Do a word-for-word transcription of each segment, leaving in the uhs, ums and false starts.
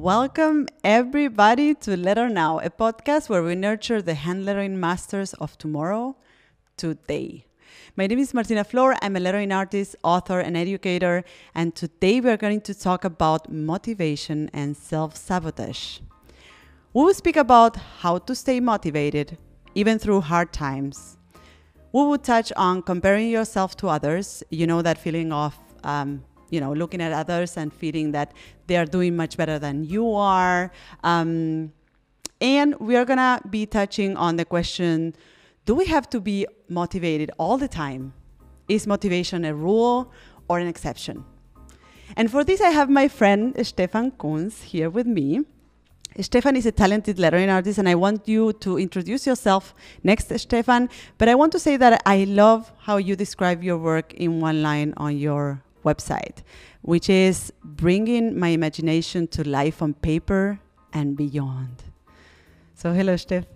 Welcome everybody to Letter Now, a podcast where we nurture the handlettering masters of tomorrow, today. My name is Martina Flor. I'm a lettering artist, author, and educator, and today we are going to talk about motivation and self-sabotage. We will speak about how to stay motivated, even through hard times. We will touch on comparing yourself to others, you know, that feeling of, um, you know, looking at others and feeling that they are doing much better than you are. Um, and we are going to be touching on the question, do we have to be motivated all the time? Is motivation a rule or an exception? And for this, I have my friend Stefan Kunz here with me. Stefan is a talented lettering artist, and I want you to introduce yourself next, Stefan. But I want to say that I love how you describe your work in one line on your website, which is bringing my imagination to life on paper and beyond. So hello, Steph.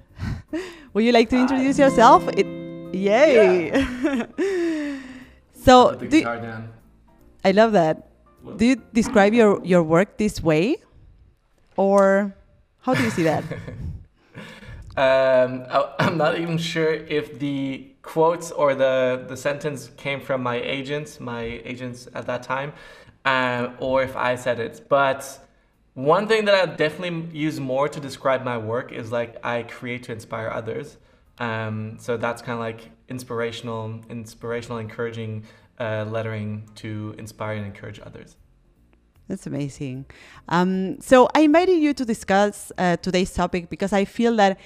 Would you like to introduce Hi. yourself? It, yay. Yeah. So do you, guitar, I love that. Well, do you describe your, your work this way? Or how do you see that? um, I, I'm not even sure if the quotes or the, the sentence came from my agents, my agents at that time, uh, or if I said it. But one thing that I definitely use more to describe my work is like I create to inspire others. Um, so that's kind of like inspirational, inspirational, encouraging uh, lettering to inspire and encourage others. That's amazing. Um, so I invited you to discuss uh, today's topic because I feel that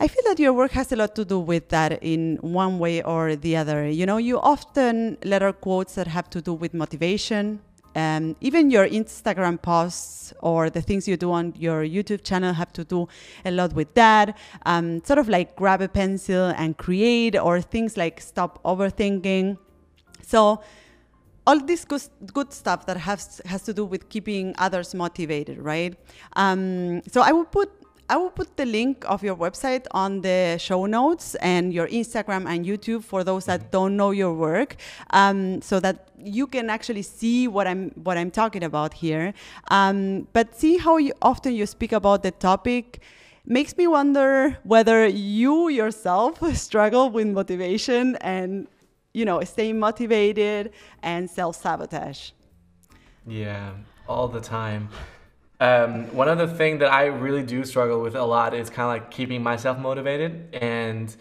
I feel that your work has a lot to do with that in one way or the other. You know, you often letter quotes that have to do with motivation. Um, even your Instagram posts or the things you do on your YouTube channel have to do a lot with that. Um, sort of like grab a pencil and create, or things like stop overthinking. So all this good, good stuff that has has to do with keeping others motivated, right? Um, so I will put I will put the link of your website on the show notes, and your Instagram and YouTube for those that don't know your work, um, so that you can actually see what I'm what I'm talking about here. Um, but see how you, often you speak about the topic. Makes me wonder whether you yourself struggle with motivation and, you know, staying motivated and self-sabotage. Yeah, all the time. Um, one other thing that I really do struggle with a lot is kind of like keeping myself motivated. And,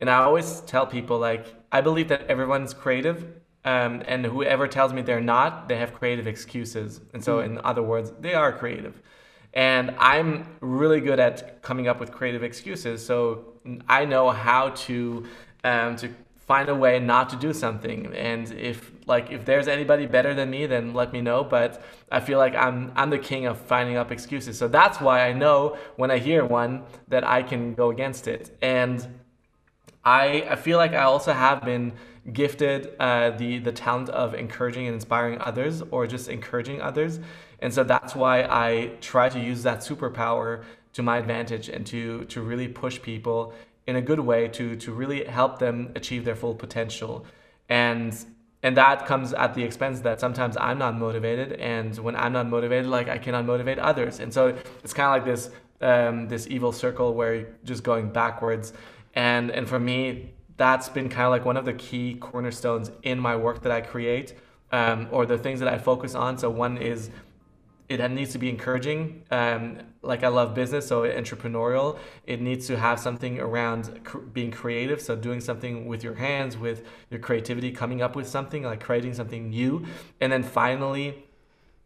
and I always tell people, like, I believe that everyone's creative, um, and whoever tells me they're not, they have creative excuses. And so, mm-hmm. in other words, they are creative. And I'm really good at coming up with creative excuses. So I know how to, um, to, find a way not to do something. And if like if there's anybody better than me, then let me know. But I feel like I'm I'm the king of finding up excuses. So that's why I know when I hear one that I can go against it. And I I feel like I also have been gifted uh, the the talent of encouraging and inspiring others, or just encouraging others. And so that's why I try to use that superpower to my advantage, and to to really push people in a good way, to to really help them achieve their full potential. And and that comes at the expense that sometimes I'm not motivated, and when I'm not motivated, like, I cannot motivate others. And so it's kind of like this um, this evil circle where you're just going backwards. And and for me, that's been kind of like one of the key cornerstones in my work that I create, um, or the things that I focus on. So one is, it needs to be encouraging. Um, like, I love business, so entrepreneurial. It needs to have something around cr- being creative, so doing something with your hands, with your creativity, coming up with something, like creating something new. And then finally,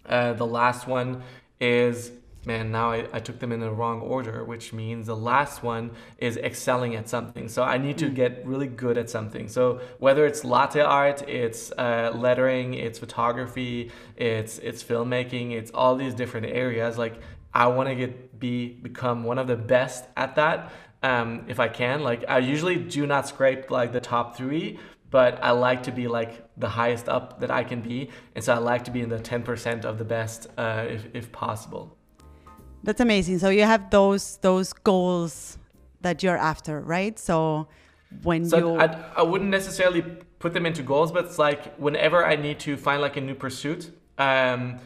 uh, the last one is, man, now I, I took them in the wrong order, which means the last one is excelling at something. So I need to get really good at something. So whether it's latte art, it's uh, lettering, it's photography, it's it's filmmaking, it's all these different areas. Like, I want to get be become one of the best at that, um, if I can. Like, I usually do not scrape like the top three, but I like to be like the highest up that I can be. And so I like to be in the ten percent of the best, uh, if if possible. That's amazing. So you have those those goals that you're after, right? So when so you... I, I wouldn't necessarily put them into goals, but it's like whenever I need to find like a new pursuit, um,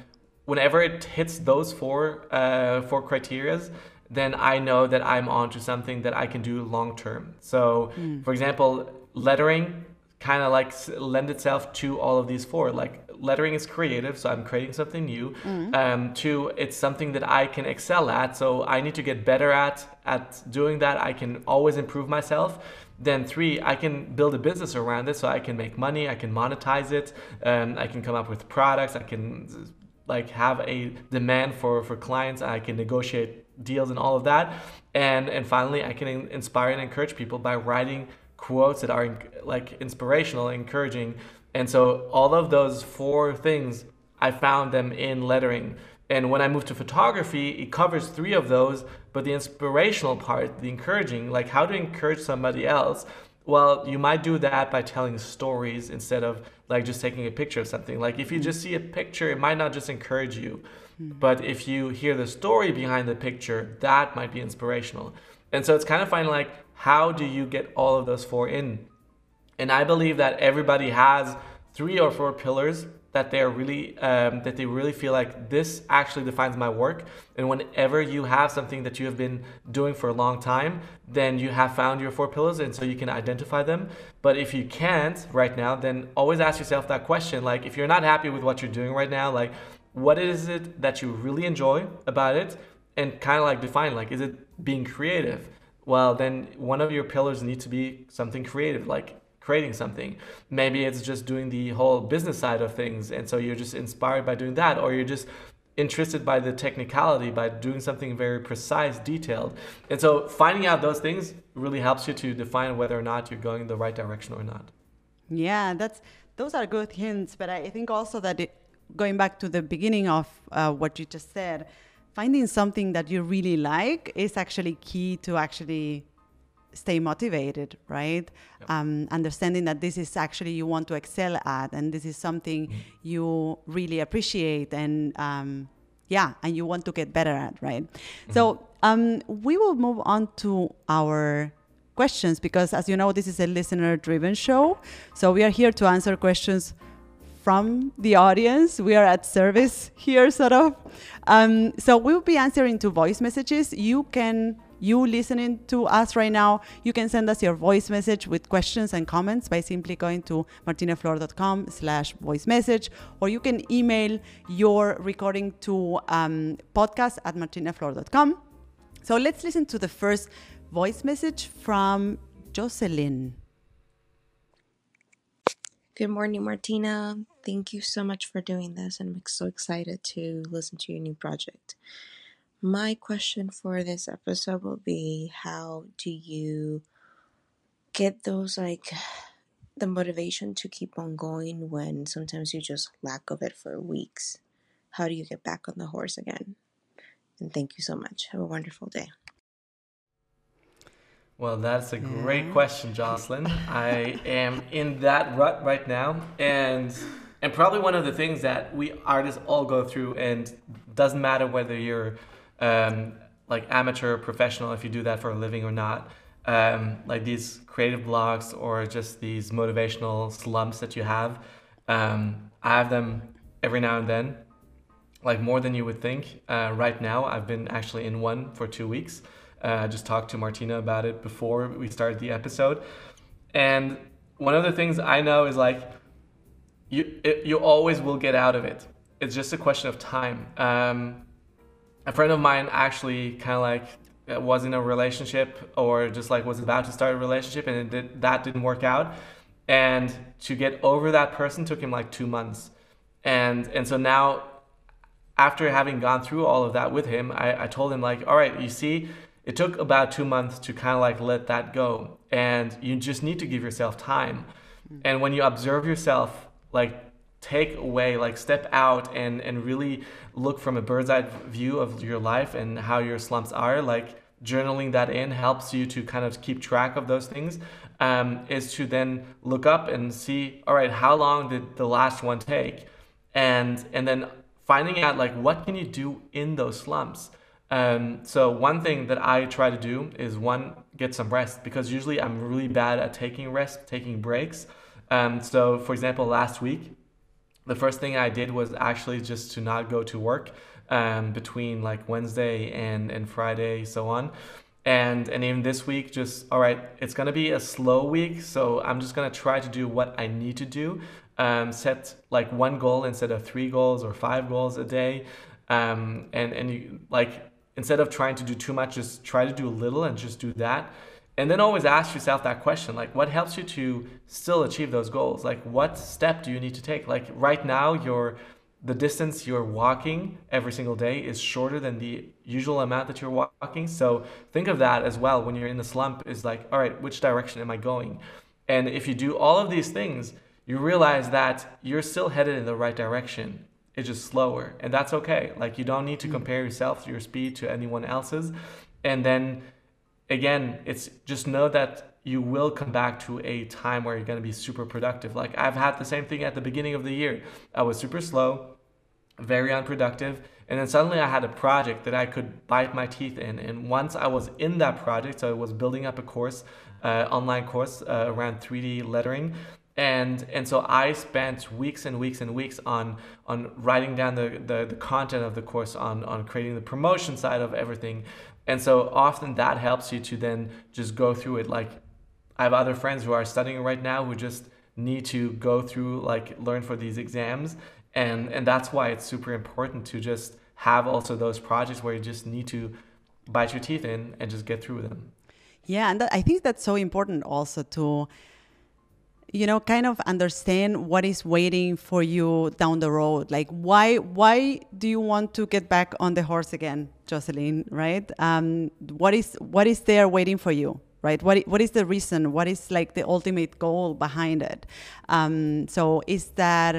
whenever it hits those four uh, four criterias, then I know that I'm onto something that I can do long term. So, mm. for example, lettering kind of like lend itself to all of these four. Like, lettering is creative, so I'm creating something new. Mm. Um, two, it's something that I can excel at, so I need to get better at at doing that. I can always improve myself. Then three, I can build a business around it, so I can make money, I can monetize it, um, I can come up with products, I can like have a demand for, for clients, I can negotiate deals and all of that. And and finally, I can in- inspire and encourage people by writing quotes that are in- like inspirational, encouraging. And so all of those four things, I found them in lettering. And when I moved to photography, it covers three of those, but the inspirational part, the encouraging, like how to encourage somebody else, well, you might do that by telling stories instead of like just taking a picture of something. Like if you just see a picture, it might not just encourage you, but if you hear the story behind the picture, that might be inspirational. And so it's kind of finding like, how do you get all of those four in? And I believe that everybody has three or four pillars that they're really, um, that they really feel like this actually defines my work. And whenever you have something that you have been doing for a long time, then you have found your four pillars, and so you can identify them. But if you can't right now, then always ask yourself that question. Like, if you're not happy with what you're doing right now, like, what is it that you really enjoy about it? And kind of like define, like, is it being creative? Well, then one of your pillars needs to be something creative, like creating something. Maybe it's just doing the whole business side of things, and so you're just inspired by doing that, or you're just interested by the technicality, by doing something very precise, detailed. And so finding out those things really helps you to define whether or not you're going the right direction or not. Yeah, that's those are good hints, but I think also that it, going back to the beginning of uh, what you just said, finding something that you really like is actually key to actually stay motivated, right? Yep. Um, understanding that this is actually you want to excel at, and this is something mm-hmm. you really appreciate, and um, yeah, and you want to get better at, right? Mm-hmm. So um, we will move on to our questions, because as you know, this is a listener-driven show. So we are here to answer questions from the audience. We are at service here, sort of. Um, so we'll be answering to voice messages. You can, you listening to us right now, you can send us your voice message with questions and comments by simply going to martinaflor.com slash voice message, or you can email your recording to um, podcast at martinaflor dot com. So let's listen to the first voice message from Jocelyn. Good morning, Martina. Thank you so much for doing this, and I'm so excited to listen to your new project. My question for this episode will be, how do you get those, like, the motivation to keep on going when sometimes you just lack of it for weeks? How do you get back on the horse again? And thank you so much. Have a wonderful day. Well, that's a great question, Jocelyn. I am in that rut right now. And and probably one of the things that we artists all go through, and doesn't matter whether you're um, like amateur or professional, if you do that for a living or not, um, like these creative blocks or just these motivational slumps that you have, um, I have them every now and then, like more than you would think. Uh, right now, I've been actually in one for two weeks. I uh, just talked to Martina about it before we started the episode. And one of the things I know is like, you it, you always will get out of it. It's just a question of time. Um, a friend of mine actually kind of like was in a relationship, or just like was about to start a relationship, and it did, that didn't work out. And to get over that person took him like two months. And and so now, after having gone through all of that with him, I, I told him like, all right, you see, it took about two months to kind of like let that go. And you just need to give yourself time. And when you observe yourself, like take away, like step out and, and really look from a bird's eye view of your life and how your slumps are, like journaling that in helps you to kind of keep track of those things, um, is to then look up and see, all right, how long did the last one take? And and then finding out like, what can you do in those slumps? Um, so one thing that I try to do is one, get some rest, because usually I'm really bad at taking rest, taking breaks. Um, so for example, last week the first thing I did was actually just to not go to work um, between like Wednesday and, and Friday, so on. And, and even this week, just, all right, it's gonna be a slow week, so I'm just gonna try to do what I need to do. Um, set like one goal instead of three goals or five goals a day. Um, and, and you, like, instead of trying to do too much, just try to do little and just do that. And then always ask yourself that question, like, what helps you to still achieve those goals? Like, what step do you need to take? Like, right now, your the distance you're walking every single day is shorter than the usual amount that you're walking. So think of that as well when you're in the slump, is like, all right, which direction am I going? And if you do all of these things, you realize that you're still headed in the right direction. It's just slower, and that's okay. Like, you don't need to compare yourself, your speed, to anyone else's. And then again, it's just know that you will come back to a time where you're going to be super productive. Like, I've had the same thing at the beginning of the year. I was super slow, very unproductive. And then suddenly I had a project that I could bite my teeth in. And once I was in that project, so I was building up a course, uh, online course uh, around three D lettering. And and so I spent weeks and weeks and weeks on on writing down the, the, the content of the course, on, on creating the promotion side of everything. And so often that helps you to then just go through it. Like, I have other friends who are studying right now who just need to go through, like, learn for these exams. And, and that's why it's super important to just have also those projects where you just need to bite your teeth in and just get through them. Yeah, and that, I think that's so important also to... you know, kind of understand what is waiting for you down the road. Like, why why do you want to get back on the horse again, Jocelyn, right? Um, what is what is there waiting for you, right? What What is the reason? What is, like, the ultimate goal behind it? Um, so is that,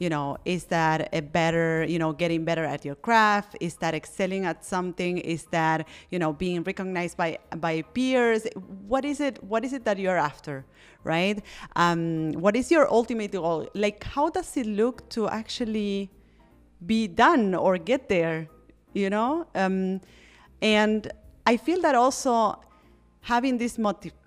you know, is that a better, you know, getting better at your craft? Is that excelling at something? Is that, you know, being recognized by, by peers? What is it, what is it that you're after, right? Um, what is your ultimate goal? Like, how does it look to actually be done or get there, you know? Um, and I feel that also having this motiv-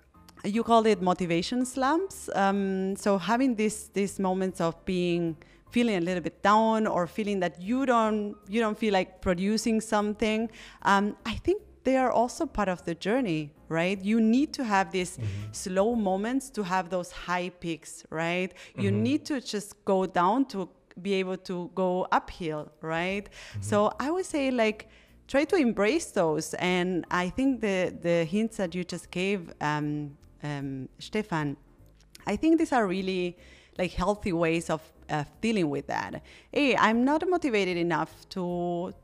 you call it motivation slumps. Um, so having these, these moments of being, feeling a little bit down or feeling that you don't you don't feel like producing something, um, I think they are also part of the journey, right? You need to have these mm-hmm. slow moments to have those high peaks, right? Mm-hmm. You need to just go down to be able to go uphill, right? Mm-hmm. So I would say, like, try to embrace those. And I think the, the hints that you just gave, um, um, Stefan, I think these are really, like, healthy ways of Uh, dealing with that. Hey, I'm not motivated enough to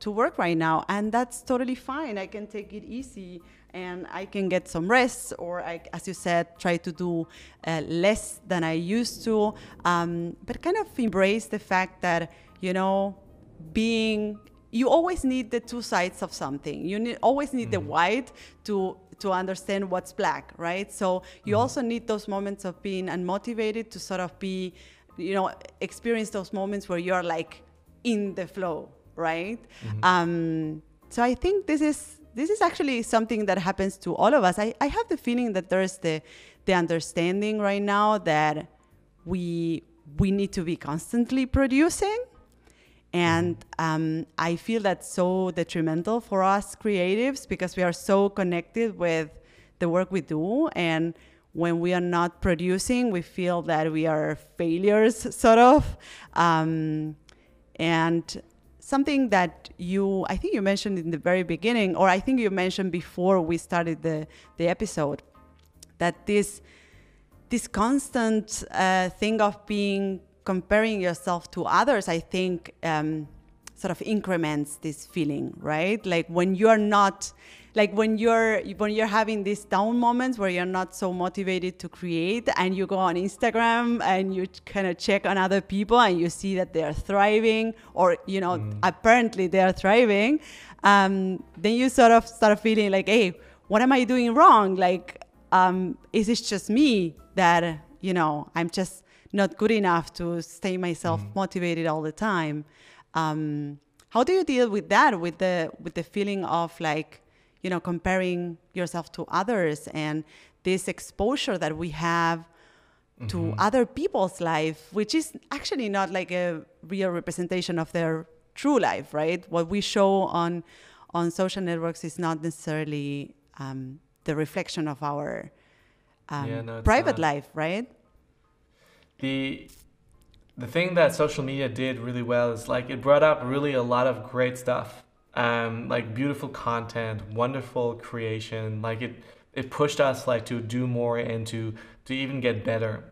to work right now, and that's totally fine. I can take it easy, and I can get some rest, or I, as you said, try to do uh, less than I used to. Um, but kind of embrace the fact that, you know, being you always need the two sides of something. You need, always need mm-hmm. the white to. to understand what's black, right? So you mm-hmm. also need those moments of being unmotivated to sort of be, you know, experience those moments where you're, like, in the flow, right? Mm-hmm. Um, so I think this is this is actually something that happens to all of us. I, I have the feeling that there's the the understanding right now that we we need to be constantly producing. And um, I feel that's so detrimental for us creatives, because we are so connected with the work we do. And when we are not producing, we feel that we are failures, sort of. Um, and something that you, I think you mentioned in the very beginning, or I think you mentioned before we started the, the episode, that this, this constant uh, thing of being comparing yourself to others, I think, um, sort of increments this feeling, right? Like, when you're not, like when you're when you're having these down moments where you're not so motivated to create, and you go on Instagram and you kind of check on other people and you see that they are thriving, or, you know, mm. apparently they are thriving, um, then you sort of start feeling like, hey, what am I doing wrong? Like, um, is it just me that, you know, I'm just not good enough to stay myself mm. motivated all the time? Um, how do you deal with that, with the with the feeling of, like, you know, comparing yourself to others, and this exposure that we have mm-hmm. to other people's life, which is actually not like a real representation of their true life, right? What we show on on social networks is not necessarily um, the reflection of our um, yeah, no, private not. life, right? The the thing that social media did really well is like it brought up really a lot of great stuff, um, like beautiful content, wonderful creation. Like it it pushed us like to do more and to to even get better.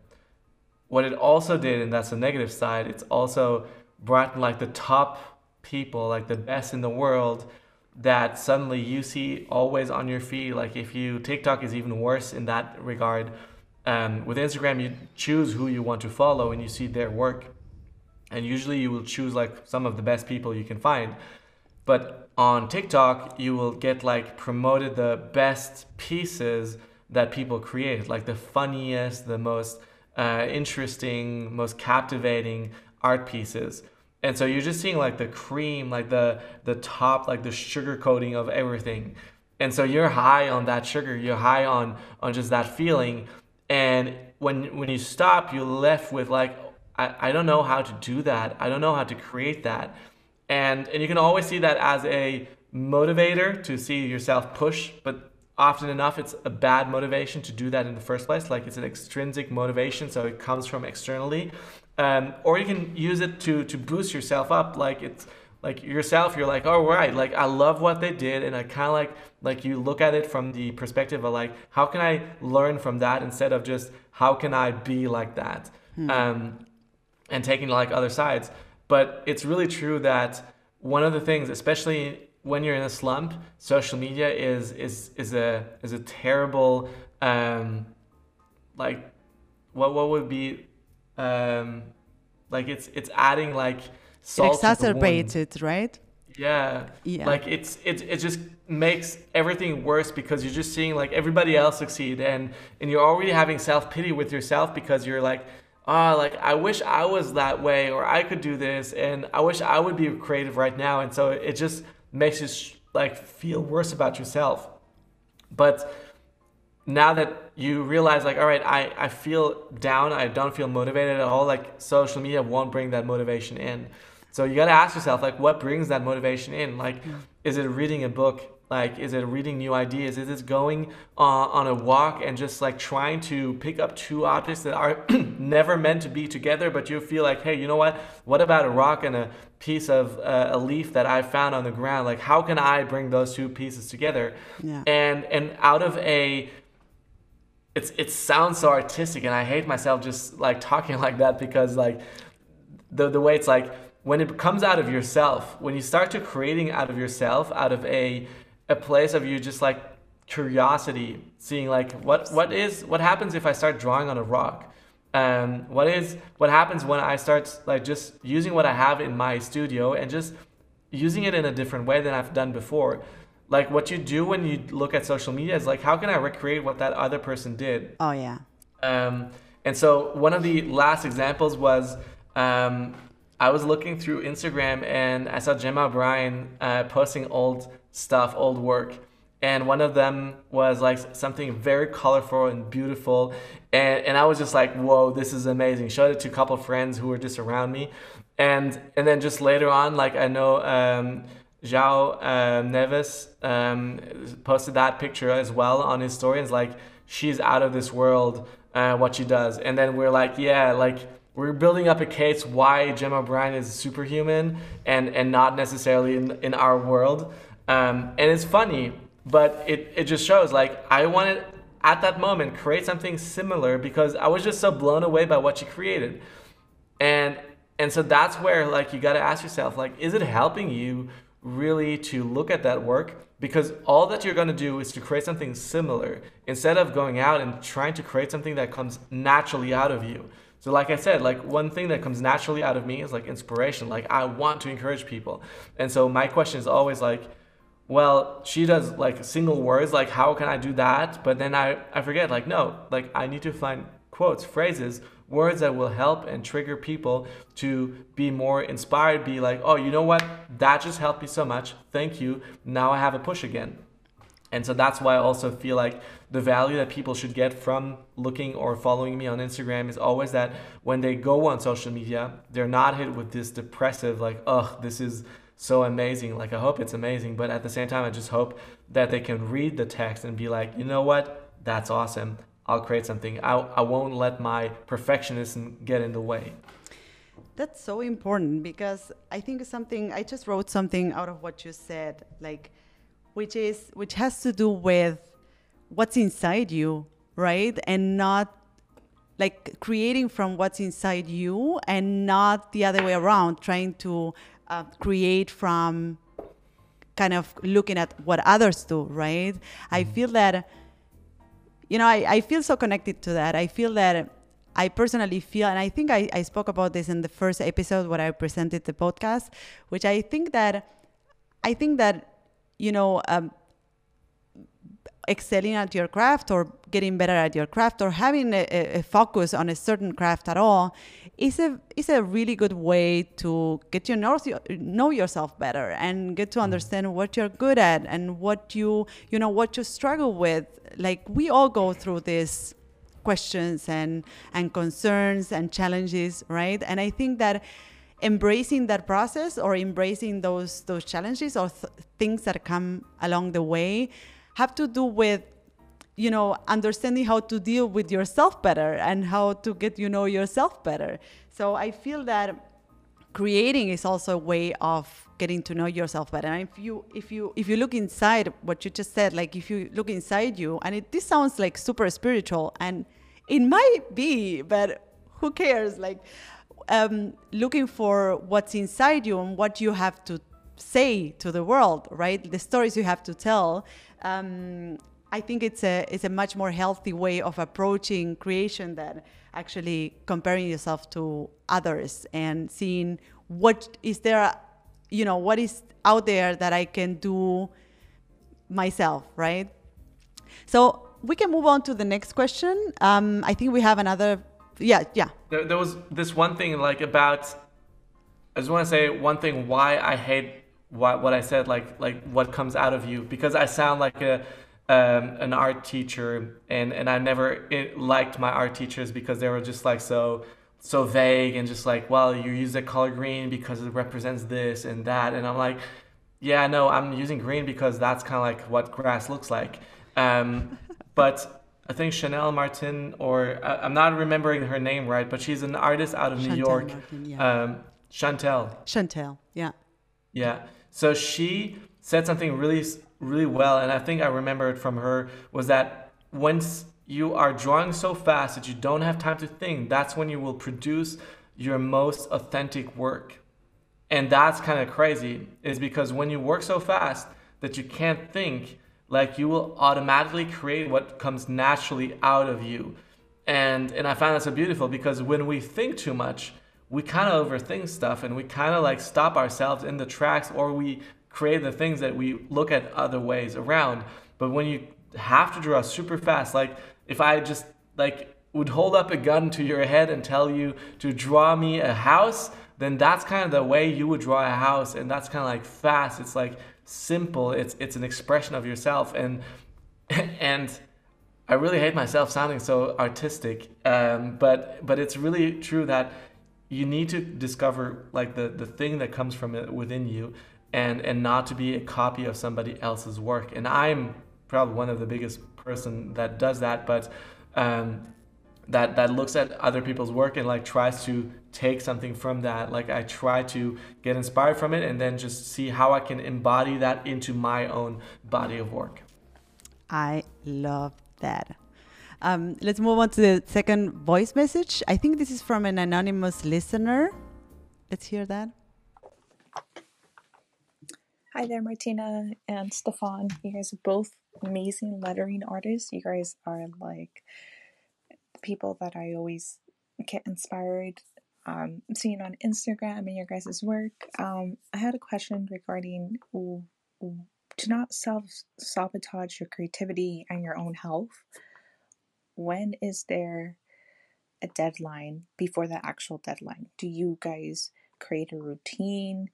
What it also did, and that's the negative side, it's also brought like the top people, like the best in the world, that suddenly you see always on your feed. Like if you TikTok is even worse in that regard. Um, with Instagram, you choose who you want to follow and you see their work. And usually you will choose like some of the best people you can find. But on TikTok, you will get like promoted the best pieces that people create, like the funniest, the most uh, interesting, most captivating art pieces. And so you're just seeing like the cream, like the, the top, like the sugar coating of everything. And so you're high on that sugar, you're high on, on just that feeling. And when when you stop, you're left with like, I, I don't know how to do that. I don't know how to create that. And and you can always see that as a motivator to see yourself push. But often enough, it's a bad motivation to do that in the first place. Like it's an extrinsic motivation, so it comes from externally. Um, or you can use it to to boost yourself up. Like it's like yourself, you're like, all right, like I love what they did, and I kind of like, like you look at it from the perspective of like, how can I learn from that instead of just how can I be like that, hmm. um, and taking like other sides. But it's really true that one of the things, especially when you're in a slump, social media is is is a is a terrible um, like what what would be um, like it's it's adding like. It exacerbates it, right? Yeah. yeah. Like it's it it just makes everything worse because you're just seeing like everybody else succeed, and and you're already having self-pity with yourself because you're like, oh, like I wish I was that way, or I could do this, and I wish I would be creative right now. And so it just makes you sh- like feel worse about yourself. But now that you realize like, all right, I, I feel down, I don't feel motivated at all, like social media won't bring that motivation in. So you got to ask yourself, like, what brings that motivation in? Like, is it reading a book? Like, is it reading new ideas? Is it going uh, on a walk and just like trying to pick up two objects that are never meant to be together, but you feel like, hey, you know what? What about a rock and a piece of uh, a leaf that I found on the ground? Like, how can I bring those two pieces together? Yeah. And and out of a It's it sounds so artistic, and I hate myself just like talking like that because like the the way it's like, when it comes out of yourself, when you start to creating out of yourself, out of a a place of you just like curiosity, seeing like what what is what happens if I start drawing on a rock, um, what is what happens when I start like just using what I have in my studio and just using it in a different way than I've done before. Like what you do when you look at social media is like, how can I recreate what that other person did? Oh yeah. Um, and so one of the last examples was, um, I was looking through Instagram and I saw Gemma O'Brien uh, posting old stuff, old work. And one of them was like something very colorful and beautiful. And, and I was just like, whoa, this is amazing. Showed it to a couple of friends who were just around me. And, and then just later on, like I know, um, Zhao uh, Nevis um, posted that picture as well on his story. It's like, she's out of this world, uh, what she does. And then we're like, yeah, like we're building up a case why Gemma O'Brien is superhuman and, and not necessarily in, in our world. Um, and it's funny, but it, it just shows like I wanted at that moment create something similar because I was just so blown away by what she created. And, and so that's where like you got to ask yourself, like, is it helping you really to look at that work? Because all that you're going to do is to create something similar instead of going out and trying to create something that comes naturally out of you. So like I said, like one thing that comes naturally out of me is like inspiration. Like I want to encourage people. And so my question is always like, well, she does like single words, like how can I do that? But then I, I forget like, no, like I need to find quotes, phrases, words that will help and trigger people to be more inspired, be like, oh, you know what? That just helped me so much. Thank you. Now I have a push again. And so that's why I also feel like the value that people should get from looking or following me on Instagram is always that when they go on social media, they're not hit with this depressive, like, oh, this is so amazing. Like, I hope it's amazing. But at the same time, I just hope that they can read the text and be like, you know what? That's awesome. I'll create something. I, I won't let my perfectionism get in the way. That's so important, because I think something, I just wrote something out of what you said, like, which is, which has to do with what's inside you, right? And not like creating from what's inside you, and not the other way around, trying to uh, create from kind of looking at what others do, right? I feel that, you know, I, I feel so connected to that. I feel that I personally feel, and I think I, I spoke about this in the first episode where I presented the podcast, which I think that, I think that, you know, um, excelling at your craft or getting better at your craft or having a, a focus on a certain craft at all is a is a really good way to get to know, know yourself better and get to understand what you're good at and what you, you know, what you struggle with. Like, we all go through these questions and, and concerns and challenges, right? And I think that embracing that process or embracing those those challenges or th- things that come along the way have to do with, you know, understanding how to deal with yourself better and how to get, you know, yourself better. So I feel that creating is also a way of getting to know yourself better. And if you if you if you look inside what you just said, like if you look inside you, and it this sounds like super spiritual, and it might be, but who cares? Like, um, looking for what's inside you and what you have to say to the world, right? The stories you have to tell. Um, I think it's a it's a much more healthy way of approaching creation than actually comparing yourself to others and seeing what is there, you know, what is out there that I can do myself, right? So we can move on to the next question. Um, I think we have another. Yeah, yeah. There, there was this one thing like about. I just want to say one thing why I hate what, what I said, like like what comes out of you, because I sound like a um, an art teacher, and, and I never it, liked my art teachers because they were just like so so vague and just like, well, you use the color green because it represents this and that, and I'm like, yeah, no, I'm using green because that's kind of like what grass looks like. Um, but I think Chantal Martin, or I, I'm not remembering her name right, but she's an artist out of Chantal New York. Martin, yeah. um, Chantal. Chantal, yeah. Yeah. So she said something really, really well, and I think I remember it from her, was that once you are drawing so fast that you don't have time to think, that's when you will produce your most authentic work. And that's kind of crazy, is because when you work so fast that you can't think, like, you will automatically create what comes naturally out of you. And and I find that so beautiful, because when we think too much, we kind of overthink stuff and we kind of like stop ourselves in the tracks, or we create the things that we look at other ways around. But when you have to draw super fast, like if I just like would hold up a gun to your head and tell you to draw me a house, then that's kind of the way you would draw a house. And that's kind of like fast. It's like simple. It's, it's an expression of yourself. And, and I really hate myself sounding so artistic. Um, but, but it's really true that you need to discover like the, the thing that comes from it within you, and, and not to be a copy of somebody else's work. And I'm probably one of the biggest person that does that, but um, that that looks at other people's work and like tries to take something from that. Like, I try to get inspired from it and then just see how I can embody that into my own body of work. I love that. Um, let's move on to the second voice message. I think this is from an anonymous listener. Let's hear that. Hi there, Martina and Stefan. You guys are both amazing lettering artists. You guys are like people that I always get inspired um, seeing on Instagram and your guys' work. Um, I had a question regarding ooh, ooh, to not self-sabotage your creativity and your own health. When is there a deadline before the actual deadline? Do you guys create a routine?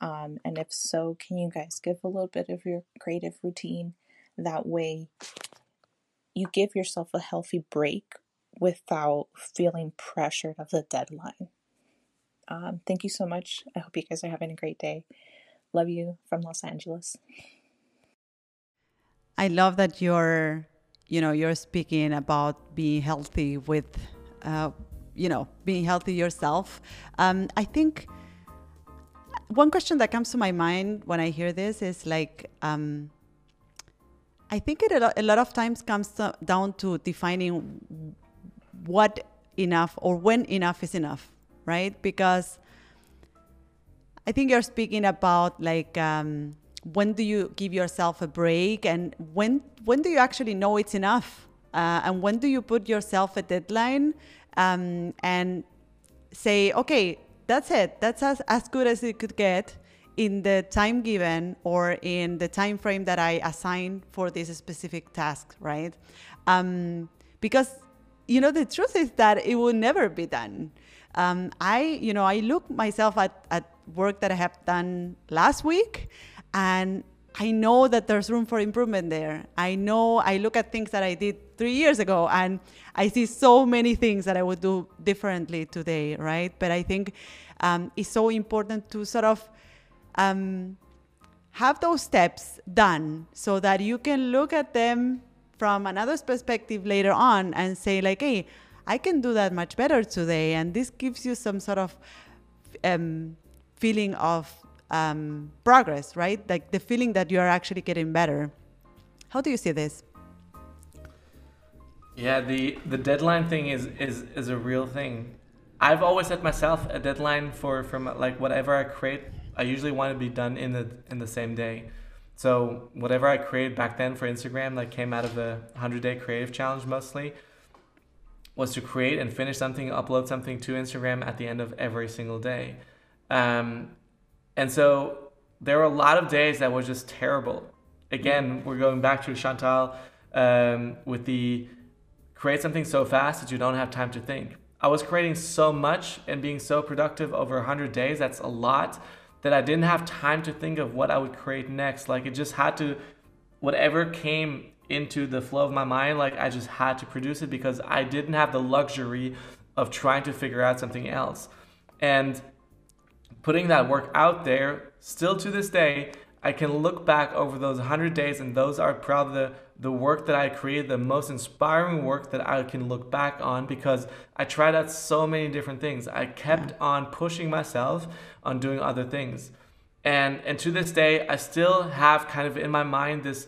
Um, and if so, can you guys give a little bit of your creative routine? That way you give yourself a healthy break without feeling pressured of the deadline. Um, thank you so much. I hope you guys are having a great day. Love you from Los Angeles. I love that you're, you know, you're speaking about being healthy with, uh, you know, being healthy yourself. Um, I think one question that comes to my mind when I hear this is like, um, I think it a lot of times comes to, down to defining what enough or when enough is enough, right? Because I think you're speaking about like, um, when do you give yourself a break, and when when do you actually know it's enough, uh, and when do you put yourself a deadline um, and say, okay, that's it, that's as, as good as it could get in the time given or in the time frame that I assigned for this specific task, right? Um, because, you know, the truth is that it will never be done. Um, I, you know, I look myself at, at work that I have done last week, and I know that there's room for improvement there. I know I look at things that I did three years ago and I see so many things that I would do differently today, right? But I think um, it's so important to sort of um, have those steps done so that you can look at them from another's perspective later on and say like, hey, I can do that much better today. And this gives you some sort of um, feeling of Um, progress, right? Like the feeling that you are actually getting better. How do you see this? Yeah, the, the deadline thing is, is, is a real thing. I've always set myself a deadline for from like whatever I create. I usually want to be done in the in the same day. So whatever I created back then for Instagram that came out of the one hundred day creative challenge mostly was to create and finish something, upload something to Instagram at the end of every single day. Um, And so there were a lot of days that were just terrible. Again, we're going back to Chantal um, with the create something so fast that you don't have time to think. I was creating so much and being so productive over one hundred days, that's a lot, that I didn't have time to think of what I would create next. Like it just had to, whatever came into the flow of my mind, like I just had to produce it because I didn't have the luxury of trying to figure out something else. And putting that work out there, still to this day, I can look back over those one hundred days, and those are probably the, the work that I created, the most inspiring work that I can look back on, because I tried out so many different things. I kept on pushing myself on doing other things. And and to this day, I still have kind of in my mind this,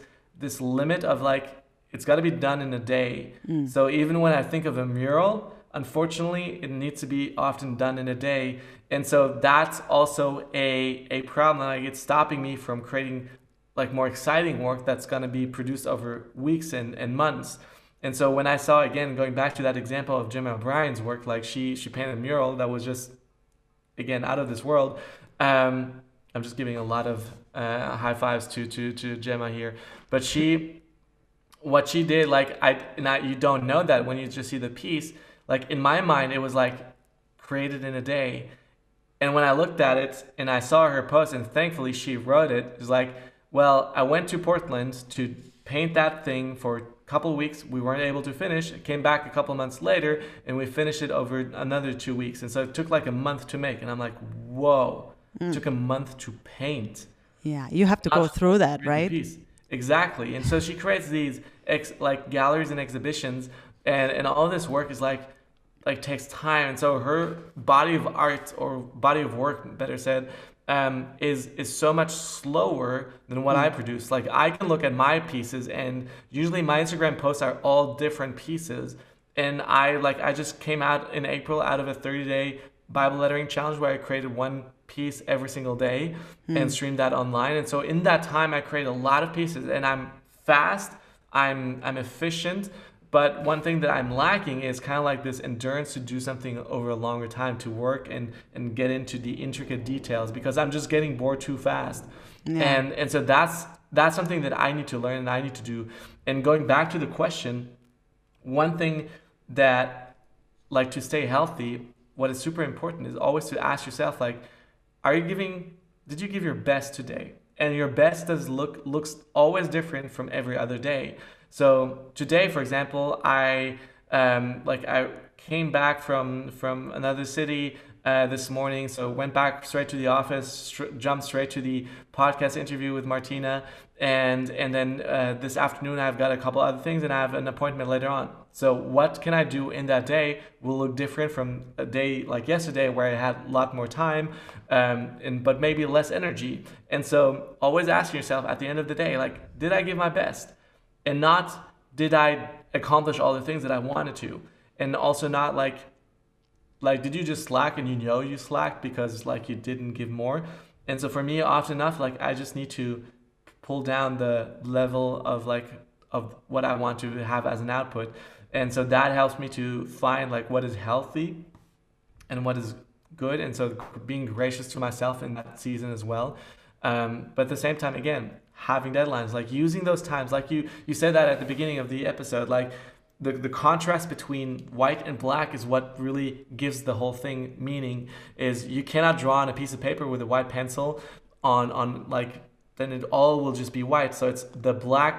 this limit of like, it's got to be done in a day. Mm. So even when I think of a mural, unfortunately, it needs to be often done in a day. And so that's also a, a problem. Like it's stopping me from creating like more exciting work that's going to be produced over weeks and, and months. And so when I saw, again, going back to that example of Gemma O'Brien's work, like she she painted a mural that was just, again, out of this world. Um, I'm just giving a lot of uh, high fives to, to, to Gemma here. But she, what she did, like, I, and I, you don't know that when you just see the piece. Like in my mind, it was like created in a day. And when I looked at it and I saw her post, and thankfully she wrote it, it's like, well, I went to Portland to paint that thing for a couple of weeks. We weren't able to finish. It came back a couple of months later and we finished it over another two weeks. And so it took like a month to make. And I'm like, whoa, mm. It took a month to paint. Yeah, you have to go through that, right? Piece. Exactly. And so she creates these ex- like galleries and exhibitions, and, and all this work is like, like takes time. And so her body of art, or body of work better said, um, is is so much slower than what mm. I produce. Like I can look at my pieces, and usually my Instagram posts are all different pieces. And I like I just came out in April out of a thirty day Bible lettering challenge where I created one piece every single day mm. and streamed that online. And so in that time I created a lot of pieces, and I'm fast, I'm I'm efficient. But one thing that I'm lacking is kind of like this endurance to do something over a longer time, to work and, and get into the intricate details, because I'm just getting bored too fast. Yeah. And and so that's that's something that I need to learn and I need to do. And going back to the question, one thing that, like, to stay healthy, what is super important is always to ask yourself, like, are you giving, did you give your best today? and your best does look looks always different from every other day. So today, for example, I um, like I came back from from another city uh, this morning. So went back straight to the office, st jumped straight to the podcast interview with Martina, and and then uh, this afternoon I've got a couple other things, and I have an appointment later on. So what can I do in that day will look different from a day like yesterday where I had a lot more time, um, and but maybe less energy. And so always ask yourself at the end of the day, like, did I give my best? And not, did I accomplish all the things that I wanted to? And also not like, like, did you just slack and you know you slacked because like you didn't give more? And so for me, often enough, like I just need to pull down the level of like, of what I want to have as an output. And so that helps me to find like what is healthy and what is good. And so being gracious to myself in that season as well. Um, but at the same time, again, having deadlines, like using those times, like you you said that at the beginning of the episode, like the, the contrast between white and black is what really gives the whole thing meaning. Is you cannot draw on a piece of paper with a white pencil on, on like, then it all will just be white. So it's the black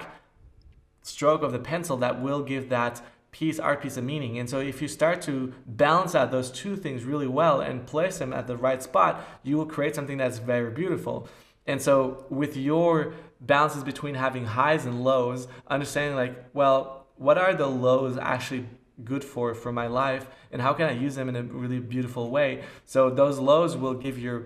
stroke of the pencil that will give that piece, art piece, of meaning. And so if you start to balance out those two things really well and place them at the right spot, you will create something that's very beautiful. And so with your balances between having highs and lows, understanding like, well, what are the lows actually good for for my life, and how can I use them in a really beautiful way? So those lows will give your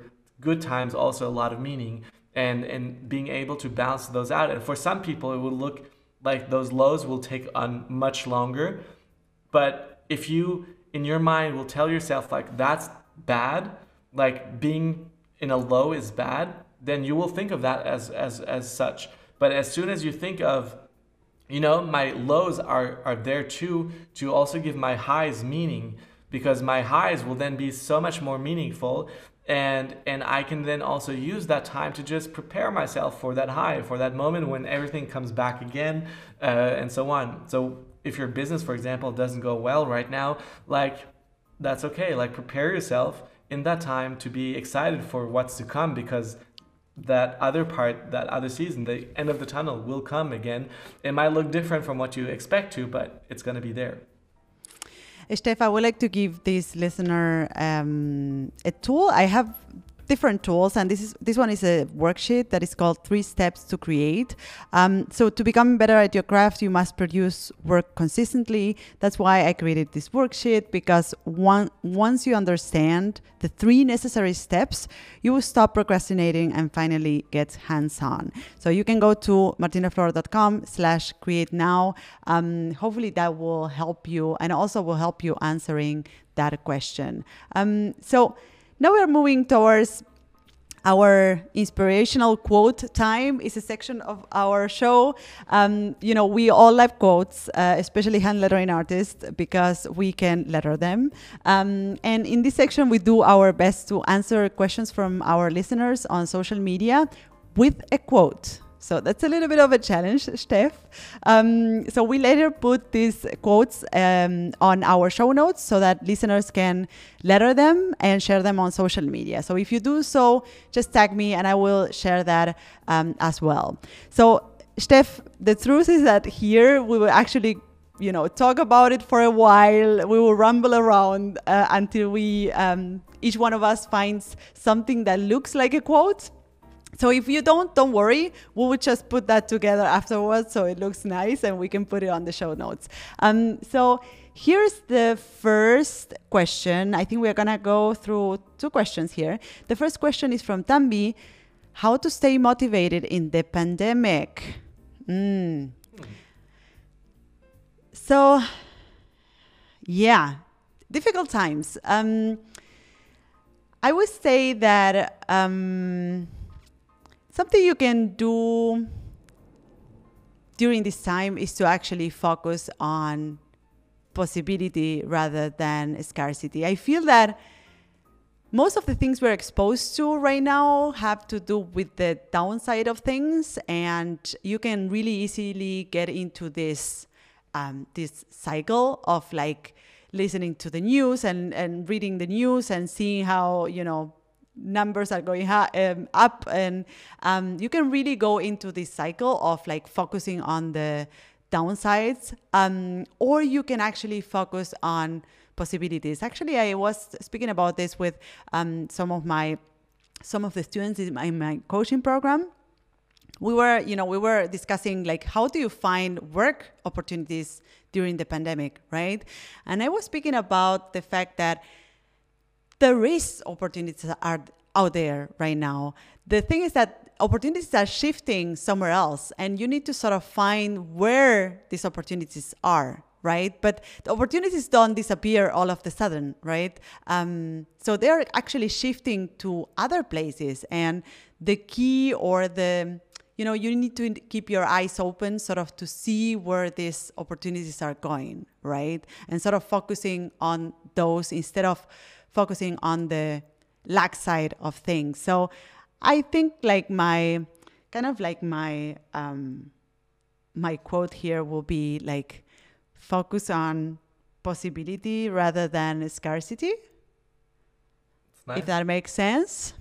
good times also a lot of meaning, and and being able to balance those out. And for some people, it will look like those lows will take on much longer. But if you, in your mind, will tell yourself like, that's bad, like being in a low is bad, then you will think of that as, as, as such. But as soon as you think of, you know, my lows are, are there too, to also give my highs meaning, because my highs will then be so much more meaningful, and, and I can then also use that time to just prepare myself for that high, for that moment when everything comes back again, uh, and so on. So if your business, for example, doesn't go well right now, like, that's okay. Like, prepare yourself in that time to be excited for what's to come, because that other part, that other season, the end of the tunnel will come again. It might look different from what you expect to, but it's going to be there. Steph, I would like to give this listener um, a tool. I have different tools, and this is this one is a worksheet that is called Three Steps to Create. Um, so to become better at your craft, you must produce work consistently. That's why I created this worksheet, because one, once you understand the three necessary steps, you will stop procrastinating and finally get hands-on. So you can go to martinaflor dot com slash create now. Um, hopefully that will help you, and also will help you answering that question. Um, so now we're moving towards our inspirational quote time. It's a section of our show. Um, you know, we all love quotes, uh, especially hand lettering artists, because we can letter them. Um, and in this section, we do our best to answer questions from our listeners on social media with a quote. So that's a little bit of a challenge, Steph. Um, so we later put these quotes um, on our show notes so that listeners can letter them and share them on social media. So if you do so, just tag me and I will share that um, as well. So Steph, the truth is that here we will actually, you know, talk about it for a while. We will rumble around uh, until we, um, each one of us finds something that looks like a quote. So if you don't, don't worry. We will just put that together afterwards so it looks nice and we can put it on the show notes. Um, so here's the first question. I think we're going to go through two questions here. The first question is from Tambi. How to stay motivated in the pandemic? Mm. So, yeah, difficult times. Um, I would say that... Um, Something you can do during this time is to actually focus on possibility rather than scarcity. I feel that most of the things we're exposed to right now have to do with the downside of things, and you can really easily get into this, um, this cycle of like listening to the news and, and reading the news and seeing how, you know, numbers are going ha um, up, and um, you can really go into this cycle of like focusing on the downsides, um, or you can actually focus on possibilities. Actually, I was speaking about this with um, some of my some of the students in my, in my coaching program. We were, you know, we were discussing like, how do you find work opportunities during the pandemic, right? And I was speaking about the fact that there is opportunities are out there right now. The thing is that opportunities are shifting somewhere else, and you need to sort of find where these opportunities are, right? But the opportunities don't disappear all of a sudden, right? Um, so they're actually shifting to other places, and the key or the, you know, you need to keep your eyes open sort of to see where these opportunities are going, right? And sort of focusing on those instead of focusing on the lack side of things. So I think like my, kind of like my, um, my quote here will be like, focus on possibility rather than scarcity. It's nice. If that makes sense.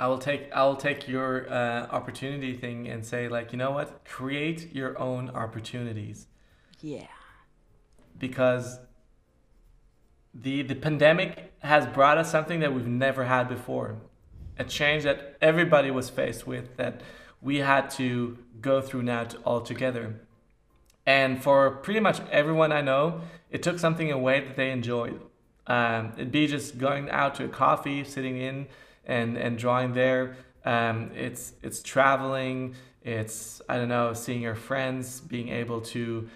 I will take, I will take your uh, opportunity thing and say like, you know what, create your own opportunities. Yeah. Because The, the pandemic has brought us something that we've never had before, a change that everybody was faced with, that we had to go through now to, all together. And for pretty much everyone I know, it took something away that they enjoyed. Um, it'd be just going out to a coffee, sitting in and, and drawing there. Um, it's, it's traveling, it's, I don't know, seeing your friends, being able to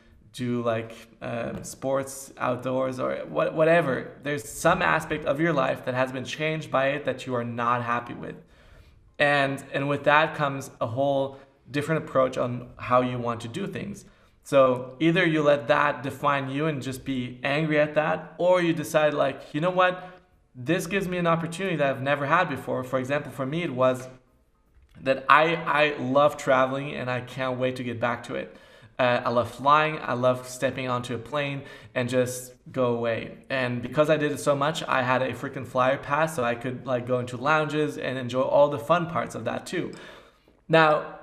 do like um, sports outdoors or what, whatever. There's some aspect of your life that has been changed by it that you are not happy with. And, and with that comes a whole different approach on how you want to do things. So either you let that define you and just be angry at that, or you decide like, you know what, this gives me an opportunity that I've never had before. For example, for me, it was that I, I love traveling and I can't wait to get back to it. Uh, I love flying, I love stepping onto a plane and just go away. And because I did it so much, I had a freaking flyer pass, so I could like go into lounges and enjoy all the fun parts of that too. Now,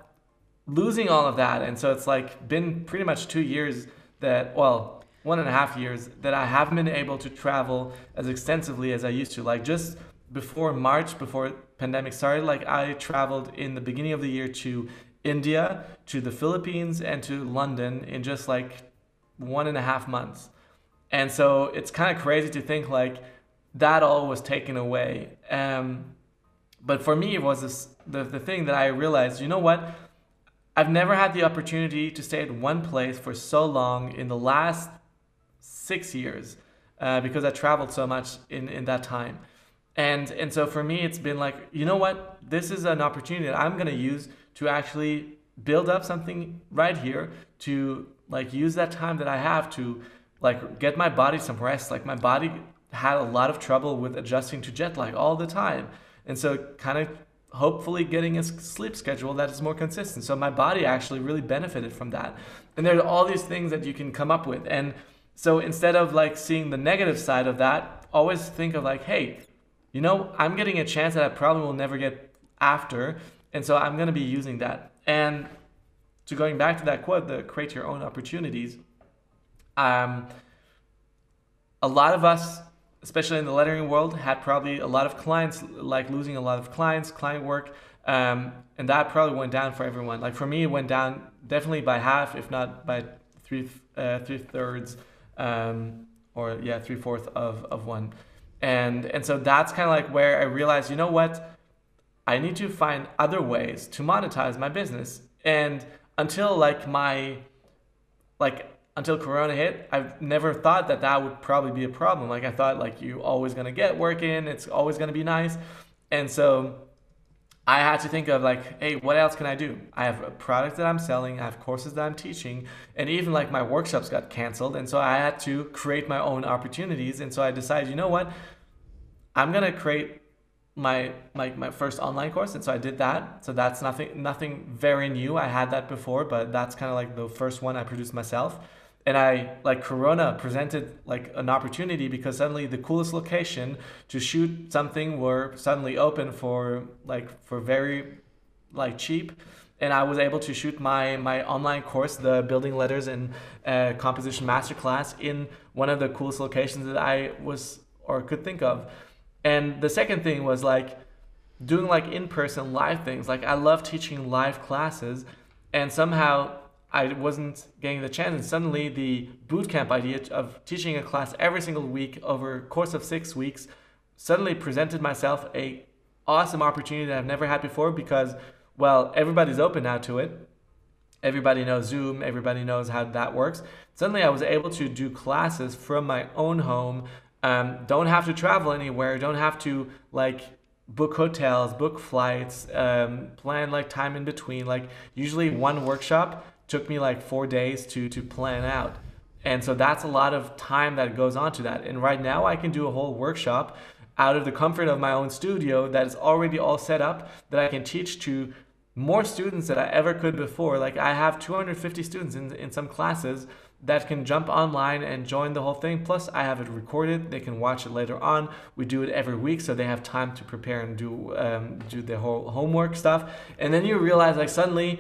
losing all of that, and so it's like been pretty much two years that, well, one and a half years that I haven't been able to travel as extensively as I used to. Like just before March, before pandemic started, like I traveled in the beginning of the year to India, to the Philippines, and to London in just like one and a half months. And so it's kind of crazy to think like that all was taken away. Um, but for me, it was this, the, the thing that I realized, you know what? I've never had the opportunity to stay at one place for so long in the last six years uh, because I traveled so much in, in that time. And, and so for me, it's been like, you know what? This is an opportunity that I'm going to use to actually build up something right here, to like use that time that I have to like get my body some rest. Like my body had a lot of trouble with adjusting to jet lag all the time. And so kind of hopefully getting a sleep schedule that is more consistent. So my body actually really benefited from that. And there's all these things that you can come up with. And so instead of like seeing the negative side of that, always think of like, hey, you know, I'm getting a chance that I probably will never get after. And so I'm going to be using that. And to going back to that quote, the create your own opportunities. Um, a lot of us, especially in the lettering world, had probably a lot of clients, like losing a lot of clients, client work. Um, and that probably went down for everyone. Like for me, it went down definitely by half, if not by three, uh, three thirds, um, or yeah, three fourths of, of one. And, and so that's kind of like where I realized, you know what? I need to find other ways to monetize my business. And until like my, like until Corona hit, I've never thought that that would probably be a problem. Like I thought like you're always going to get work in, it's always going to be nice. And so I had to think of like, hey, what else can I do? I have a product that I'm selling, I have courses that I'm teaching, and even like my workshops got canceled. And so I had to create my own opportunities. And so I decided, you know what, I'm going to create my like my, my first online course. And so I did that. So that's nothing nothing very new. I had that before, but that's kind of like the first one I produced myself. And I, like Corona, presented like an opportunity because suddenly the coolest location to shoot something were suddenly open for like for very like cheap. And I was able to shoot my, my online course, the Building Letters and uh, Composition Masterclass, in one of the coolest locations that I was or could think of. And the second thing was like doing like in-person live things. Like I love teaching live classes, and somehow I wasn't getting the chance. And suddenly the bootcamp idea of teaching a class every single week over a course of six weeks suddenly presented myself a awesome opportunity that I've never had before, because well, everybody's open now to it. Everybody knows Zoom, everybody knows how that works. Suddenly I was able to do classes from my own home, um, don't have to travel anywhere, don't have to like book hotels, book flights, um, plan like time in between. Like usually one workshop took me like four days to, to plan out. And so that's a lot of time that goes on to that. And right now I can do a whole workshop out of the comfort of my own studio that is already all set up, that I can teach to more students than I ever could before. Like I have two hundred fifty students in, in some classes that can jump online and join the whole thing. Plus I have it recorded, they can watch it later on. We do it every week so they have time to prepare and do, um, do their whole homework stuff. And then you realize like suddenly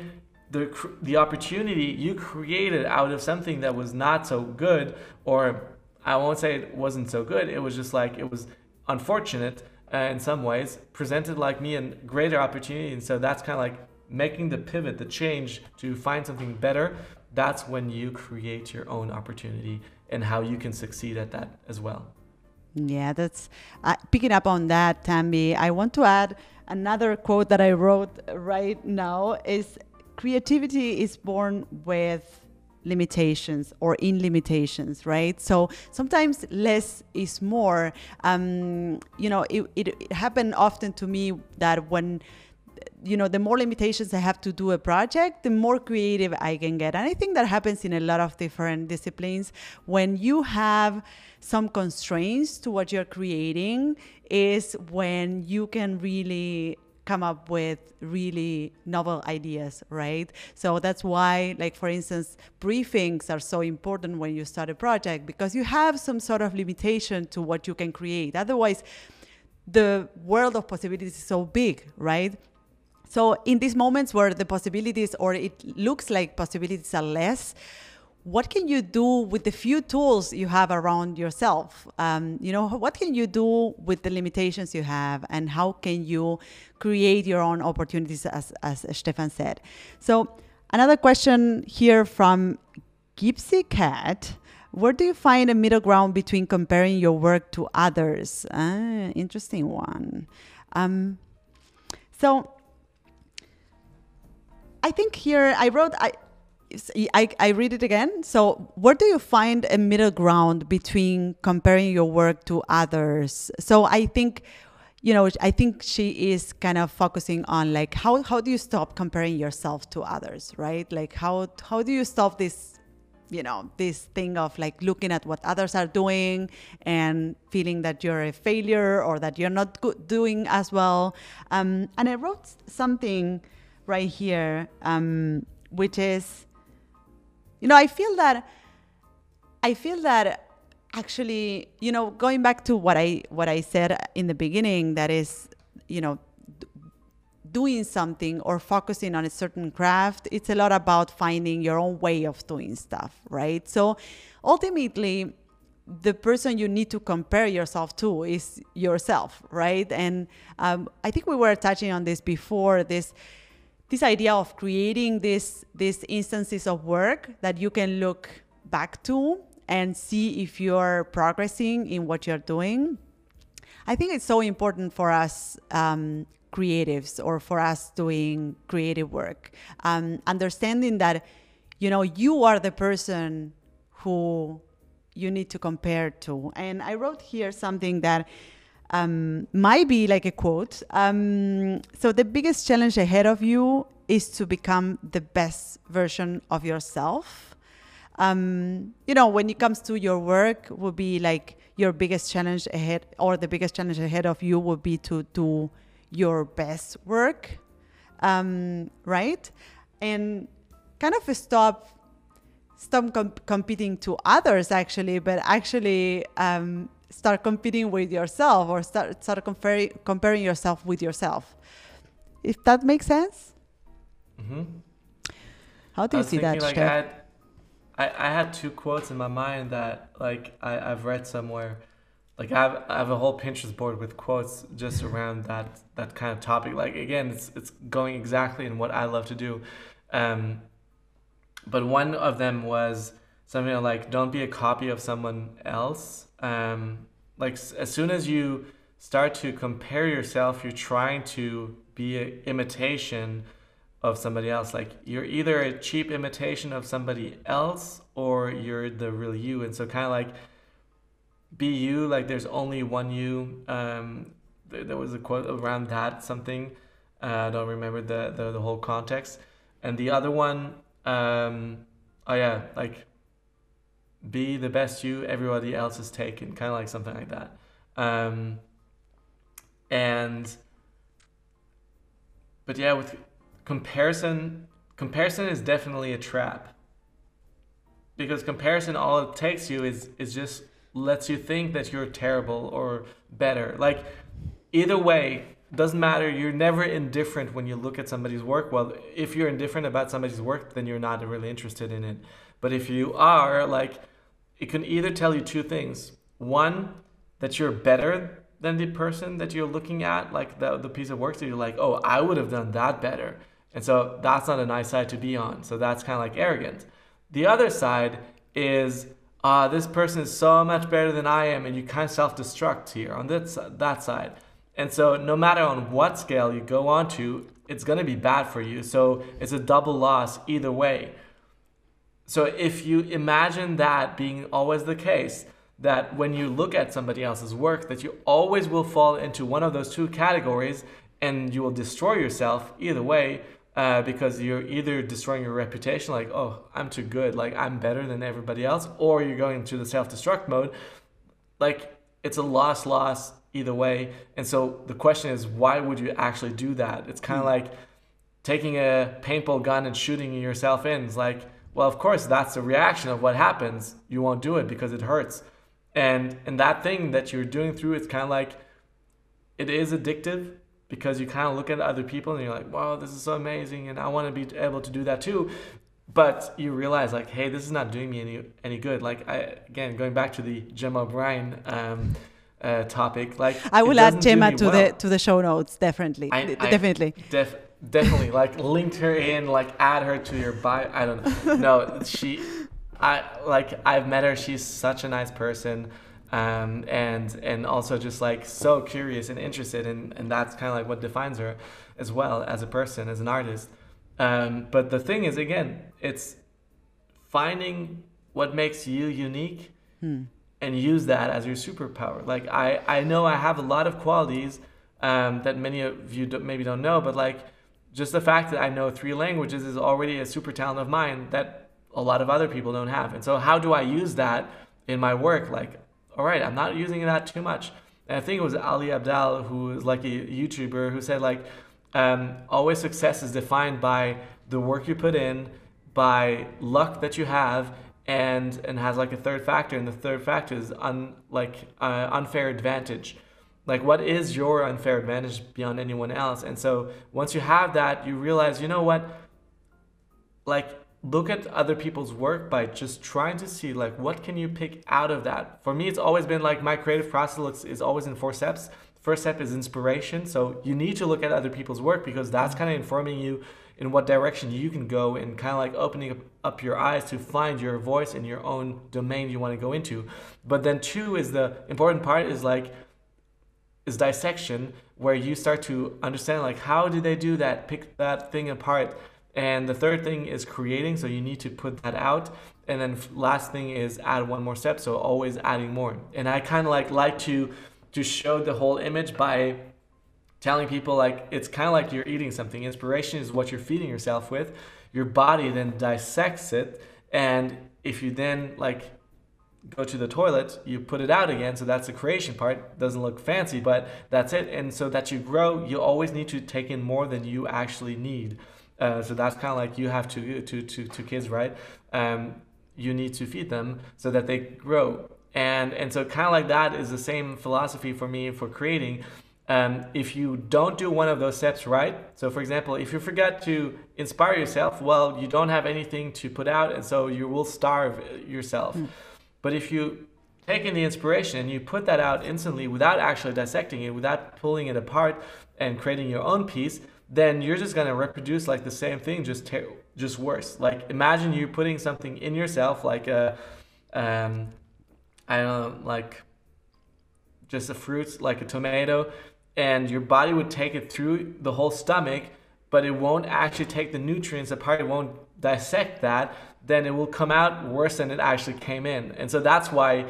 the, the opportunity you created out of something that was not so good, or I won't say it wasn't so good, it was just like, it was unfortunate uh, in some ways, presented like me a greater opportunity. And so that's kind of like making the pivot, the change to find something better. That's when you create your own opportunity and how you can succeed at that as well. Yeah, that's uh, picking up on that, Tambi. I want to add another quote that I wrote right now is, creativity is born with limitations or in limitations, right? So sometimes less is more. Um, you know, it, it, it happened often to me that when, you know, the more limitations I have to do a project, the more creative I can get. And I think that happens in a lot of different disciplines. When you have some constraints to what you're creating is when you can really come up with really novel ideas, right? So that's why, like, for instance, briefings are so important when you start a project, because you have some sort of limitation to what you can create. Otherwise, the world of possibilities is so big, right? So in these moments where the possibilities, or it looks like possibilities are less, what can you do with the few tools you have around yourself? Um, you know, what can you do with the limitations you have, and how can you create your own opportunities, as, as Stefan said? So another question here from Gypsy Cat. Where do you find a middle ground between comparing your work to others? Ah, interesting one. Um, so I think here I wrote... I, I, I read it again. So where do you find a middle ground between comparing your work to others? So I think, you know, I think she is kind of focusing on like, how, how do you stop comparing yourself to others, right? Like how, how do you stop this, you know, this thing of like looking at what others are doing and feeling that you're a failure or that you're not good doing as well. Um, and I wrote something right here, um, which is, you know, I feel that, I feel that actually, you know, going back to what I, what I said in the beginning, that is, you know, doing something or focusing on a certain craft, it's a lot about finding your own way of doing stuff, right? So ultimately, the person you need to compare yourself to is yourself, right? And um, I think we were touching on this before, this This idea of creating these these instances of work that you can look back to and see if you're progressing in what you're doing. I think it's so important for us um, creatives, or for us doing creative work. Um, understanding that, you know, you are the person who you need to compare to. And I wrote here something that Um, might be like a quote. Um, so the biggest challenge ahead of you is to become the best version of yourself. Um, you know, when it comes to your work, would be like your biggest challenge ahead, or the biggest challenge ahead of you would be to do your best work, um, right? And kind of stop stop comp competing to others, actually, but actually um, start competing with yourself, or start, start comparing, comparing yourself with yourself. If that makes sense? Mm-hmm. How do you see that, like, Steph? I, I, I had two quotes in my mind that, like, I, I've read somewhere. Like, I have, I have a whole Pinterest board with quotes just around that that kind of topic. Like, again, it's it's going exactly in what I love to do. Um, but one of them was something like, don't be a copy of someone else. Um, like, as soon as you start to compare yourself, you're trying to be an imitation of somebody else. Like, you're either a cheap imitation of somebody else, or you're the real you. And so kind of like, be you. Like, there's only one you. Um, there, there was a quote around that something. Uh, I don't remember the, the, the whole context. And the other one, um, oh yeah, like, be the best you, everybody else is taken. Kind of like something like that. Um, and, but yeah, with comparison, comparison is definitely a trap. Because comparison, all it takes you is, is just lets you think that you're terrible or better. Like, either way, doesn't matter. You're never indifferent when you look at somebody's work. Well, if you're indifferent about somebody's work, then you're not really interested in it. But if you are, like, it can either tell you two things. One, that you're better than the person that you're looking at, like the, the piece of work that you're like, oh, I would have done that better. And so that's not a nice side to be on. So that's kind of like arrogant. The other side is, ah, uh, this person is so much better than I am, and you kind of self-destruct here on that, that side. And so no matter on what scale you go on to, it's going to be bad for you. So it's a double loss either way. So if you imagine that being always the case, that when you look at somebody else's work, that you always will fall into one of those two categories, and you will destroy yourself either way, uh, because you're either destroying your reputation, like, oh, I'm too good, like, I'm better than everybody else, or you're going into the self-destruct mode. Like, it's a loss-loss either way. And so the question is, why would you actually do that? It's kind of like taking a paintball gun and shooting yourself in. It's like, well, of course, that's the reaction of what happens. You won't do it because it hurts. And, and that thing that you're doing through, it's kind of like, it is addictive, because you kind of look at other people and you're like, wow, this is so amazing, and I want to be able to do that too. But you realize, like, hey, this is not doing me any, any good. Like, I, again, going back to the Gemma O'Brien um, Uh, topic, like, I will add Gemma to well. the to the show notes, definitely. I, I definitely def definitely like linked her in, like, add her to your bio. I don't know. No, she, I like I've met her. She's such a nice person, um, and and also just like so curious and interested, and and that's kind of like what defines her as well as a person, as an artist. Um, but the thing is, again, it's finding what makes you unique. Hmm. And use that as your superpower. Like, I, I know I have a lot of qualities um, that many of you do, maybe don't know, but like, just the fact that I know three languages is already a super talent of mine that a lot of other people don't have. And so how do I use that in my work? Like, all right, I'm not using that too much. And I think it was Ali Abdal, who is like a YouTuber, who said, like, um, always success is defined by the work you put in, by luck that you have, and and has like a third factor, and the third factor is un, like uh, unfair advantage. Like, what is your unfair advantage beyond anyone else? And so once you have that, you realize, you know what, like, look at other people's work by just trying to see, like, what can you pick out of that? For me, it's always been like, my creative process looks, is always in four steps. First step is inspiration. So you need to look at other people's work, because that's kind of informing you in what direction you can go, and kind of like opening up your eyes to find your voice in your own domain you want to go into. But then two is the important part is like, is dissection, where you start to understand, like, how did they do that? Pick that thing apart. And the third thing is creating. So you need to put that out. And then last thing is add one more step. So always adding more. And I kind of like, like to, to show the whole image by telling people, like, it's kind of like you're eating something. Inspiration is what you're feeding yourself with. Your body then dissects it. And if you then, like, go to the toilet, you put it out again. So that's the creation part. Doesn't look fancy, but that's it. And so that you grow, you always need to take in more than you actually need. Uh, so that's kind of like you have two, two, two, two kids, right? Um, you need to feed them so that they grow. And, and so kind of like that is the same philosophy for me for creating. Um, if you don't do one of those steps right, so for example, if you forget to inspire yourself, well, you don't have anything to put out, and so you will starve yourself. Mm. But if you take in the inspiration and you put that out instantly without actually dissecting it, without pulling it apart and creating your own piece, then you're just going to reproduce like the same thing, just just worse. Like imagine you putting something in yourself, like a, um, I don't know, like just a fruit, like a tomato, and your body would take it through the whole stomach, but it won't actually take the nutrients apart, it won't dissect that, then it will come out worse than it actually came in. And so that's why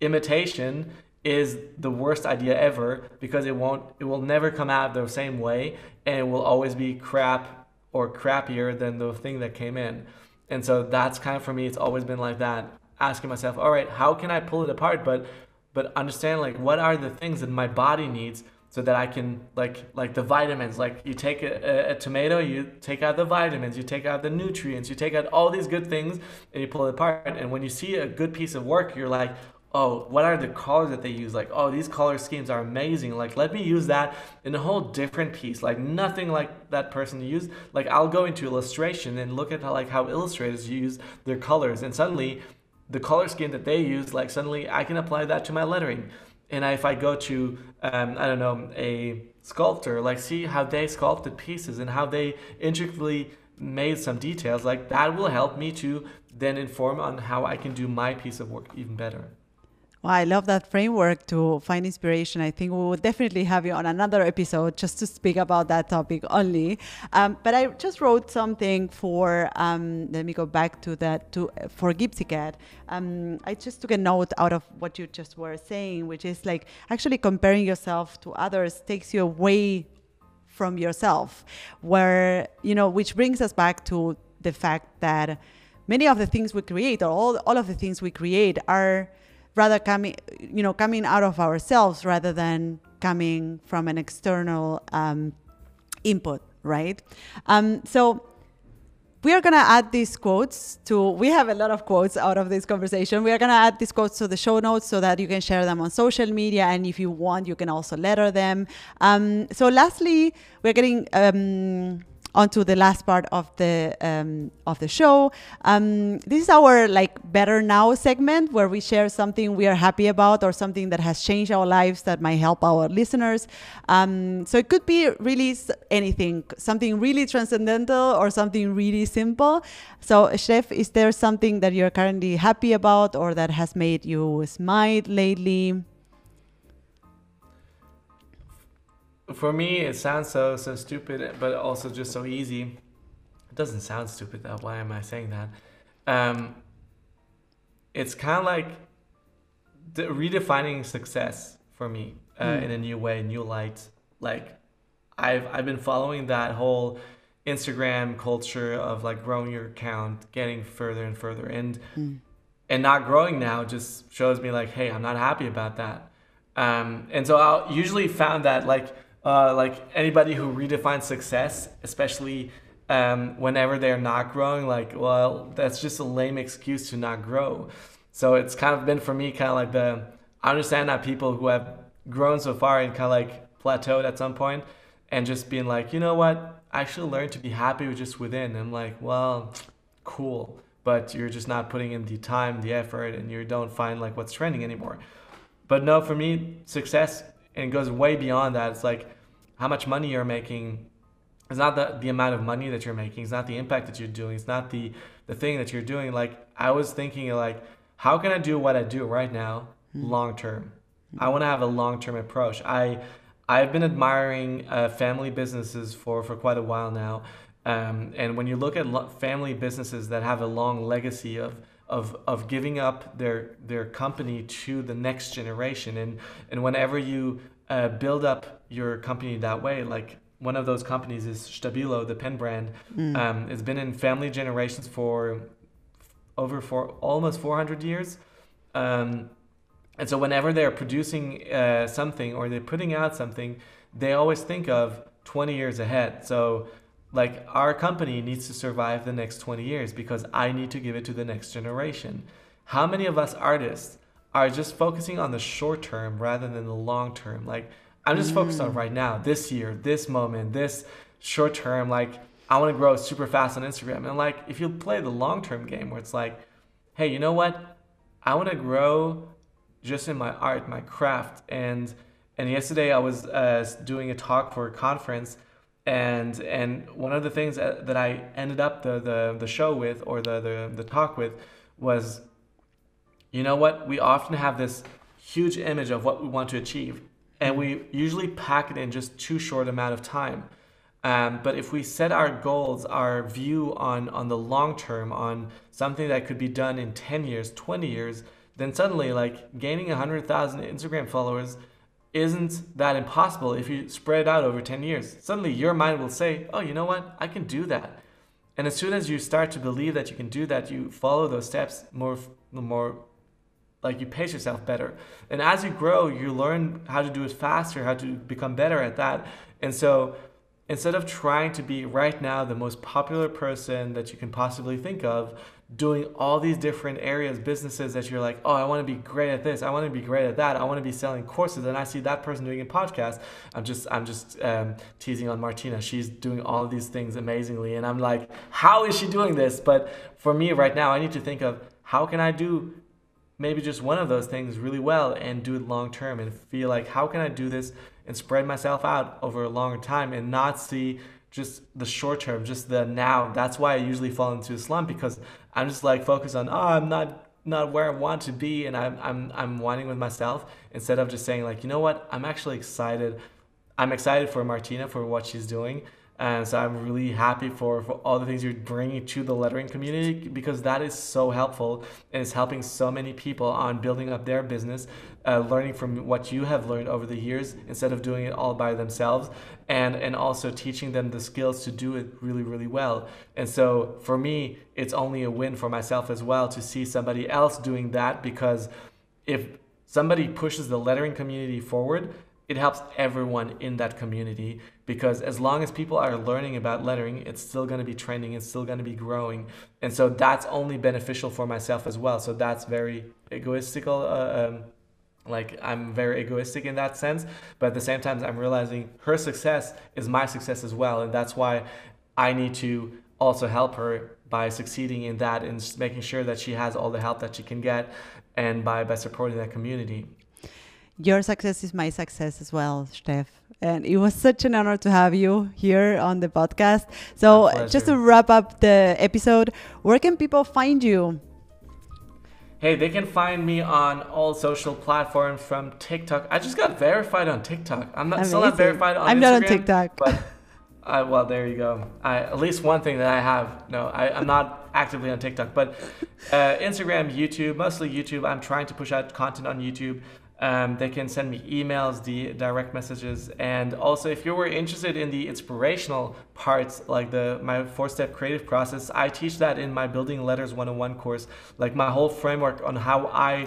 imitation is the worst idea ever, because it won't, it will never come out the same way, and it will always be crap or crappier than the thing that came in. And so that's kind of, for me, it's always been like that, asking myself, all right, how can I pull it apart? But, but understand, like, what are the things that my body needs? So that I can, like, like the vitamins, like you take a, a tomato, you take out the vitamins, you take out the nutrients, you take out all these good things, and you pull it apart. And when you see a good piece of work, you're like, oh, what are the colors that they use? Like, oh, these color schemes are amazing. Like, let me use that in a whole different piece. Like, nothing like that person used. Like, I'll go into illustration and look at how, like, how illustrators use their colors. And suddenly, the color scheme that they use, like, suddenly I can apply that to my lettering. And if I go to, um, I don't know, a sculptor, like see how they sculpted pieces and how they intricately made some details, like that will help me to then inform on how I can do my piece of work even better. Well, I love that framework to find inspiration. I think we will definitely have you on another episode just to speak about that topic only. Um, but I just wrote something for, um, let me go back to that, to, for Gypsy Cat. Um, I just took a note out of what you just were saying, which is like actually comparing yourself to others takes you away from yourself, where, you know, which brings us back to the fact that many of the things we create, or all, all of the things we create are rather coming, you know, coming out of ourselves rather than coming from an external um, input, right? Um, so we are gonna add these quotes to, we have a lot of quotes out of this conversation. We are gonna add these quotes to the show notes so that you can share them on social media, and if you want, you can also letter them. Um, so lastly, we're getting um, onto the last part of the um, of the show. Um, this is our like Better Now segment, where we share something we are happy about or something that has changed our lives that might help our listeners. Um, so it could be really anything, something really transcendental or something really simple. So Steph, is there something that you're currently happy about or that has made you smile lately? For me, it sounds so so stupid, but also just so easy. It doesn't sound stupid, though. Why am I saying that? Um, it's kind of like the redefining success for me uh, mm. in a new way, new light. Like I've I've been following that whole Instagram culture of like growing your account, getting further and further, and mm. and not growing now just shows me like, hey, I'm not happy about that. Um, and so I usually found that like. Uh, like anybody who redefines success, especially um, whenever they're not growing, like, well, that's just a lame excuse to not grow. So it's kind of been for me kind of like the, I understand that people who have grown so far and kind of like plateaued at some point and just being like, you know what, I actually learned to be happy with just within. And I'm like, well, cool, but you're just not putting in the time, the effort, and you don't find like what's trending anymore. But no, for me, success, and it goes way beyond that. It's like, how much money you're making. It's not the, the amount of money that you're making. It's not the impact that you're doing. It's not the, the thing that you're doing. Like I was thinking like, how can I do what I do right now, long-term? I want to have a long-term approach. I, I've been admiring uh, family businesses for, for quite a while now. Um, and when you look at lo- family businesses that have a long legacy of Of, of giving up their their company to the next generation, and and whenever you uh, build up your company that way, like one of those companies is Stabilo, the pen brand. Mm. Um, it's been in family generations for over for almost four hundred years, um, and so whenever they're producing uh, something or they're putting out something, they always think of twenty years ahead. So Like, our company needs to survive the next twenty years because I need to give it to the next generation. How many of us artists are just focusing on the short term rather than the long term? Like, I'm just mm. focused on right now, this year, this moment, this short term. Like, I want to grow super fast on Instagram. And like, if you play the long term game where it's like, hey, you know what? I want to grow just in my art, my craft. And and yesterday I was uh, doing a talk for a conference, and and one of the things that I ended up the the, the show with, or the, the the talk with, was, you know what? We often have this huge image of what we want to achieve, and we usually pack it in just too short amount of time. Um, but if we set our goals, our view on, on the long term, on something that could be done in ten years, twenty years, then suddenly, like, gaining one hundred thousand Instagram followers isn't that impossible if you spread it out over ten years. Suddenly your mind will say, oh, you know what? I can do that. And as soon as you start to believe that you can do that, you follow those steps more, more like you pace yourself better. And as you grow, you learn how to do it faster, how to become better at that. And so, instead of trying to be right now the most popular person that you can possibly think of, doing all these different areas, businesses that you're like, oh, I want to be great at this, I want to be great at that, I want to be selling courses, and I see that person doing a podcast. I'm just, I'm just um, teasing on Martina. She's doing all of these things amazingly, and I'm like, how is she doing this? But for me right now, I need to think of how can I do maybe just one of those things really well and do it long term, and feel like, how can I do this and spread myself out over a longer time and not see just the short term, just the now. That's why I usually fall into a slump, because I'm just like focused on, oh, I'm not not where I want to be, and I'm I'm I'm whining with myself, instead of just saying like, you know what, I'm actually excited. I'm excited for Martina, for what she's doing. And so I'm really happy for, for all the things you're bringing to the lettering community, because that is so helpful, and it's helping so many people on building up their business, uh, learning from what you have learned over the years instead of doing it all by themselves, and, and also teaching them the skills to do it really, really well. And so for me, it's only a win for myself as well to see somebody else doing that, because if somebody pushes the lettering community forward, it helps everyone in that community, because as long as people are learning about lettering, it's still going to be trending, it's still going to be growing. And so that's only beneficial for myself as well. So that's very egoistical. Uh, um, like, I'm very egoistic in that sense. But at the same time, I'm realizing her success is my success as well. And that's why I need to also help her by succeeding in that, and just making sure that she has all the help that she can get, and by, by supporting that community. Your success is my success as well, Steph. And it was such an honor to have you here on the podcast. So just to wrap up the episode, where can people find you? Hey, they can find me on all social platforms, from TikTok. I just got verified on TikTok. I'm not, still not verified on Instagram. I'm not on TikTok. But I, well, there you go. I, at least one thing that I have. No, I, I'm not actively on TikTok. But uh, Instagram, YouTube, mostly YouTube. I'm trying to push out content on YouTube. Um, they can send me emails, the direct messages, and also if you were interested in the inspirational parts, like the my four-step creative process, I teach that in my Building Letters one oh one course, like my whole framework on how I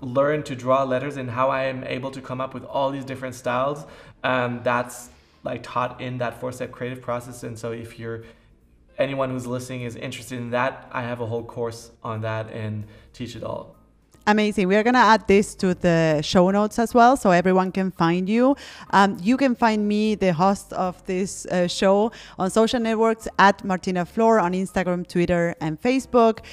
learn to draw letters and how I am able to come up with all these different styles. Um, that's like taught in that four-step creative process, and so if you're anyone who's listening is interested in that, I have a whole course on that and teach it all. Amazing. We are going to add this to the show notes as well, so everyone can find you. Um, you can find me, the host of this uh, show, on social networks at Martina Flor, on Instagram, Twitter, and Facebook.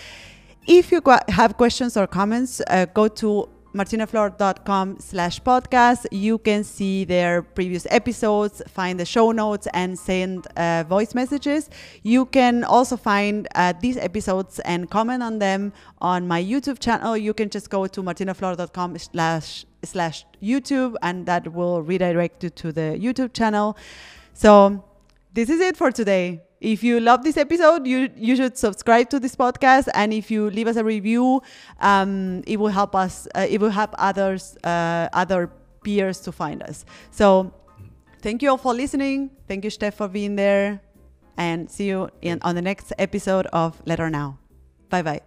If you have questions or comments, uh, go to martinaflor.com slash podcast. You can see their previous episodes, find the show notes, and send uh, voice messages. You can also find uh, these episodes and comment on them on my YouTube channel. You can just go to martinaflor.com slash slash YouTube, and that will redirect you to the YouTube channel. So this is it for today. If you love this episode, you you should subscribe to this podcast, and if you leave us a review, um, it will help us. Uh, it will help others, uh, other peers, to find us. So, thank you all for listening. Thank you, Steph, for being there, and see you in, on the next episode of Letter Now. Bye bye.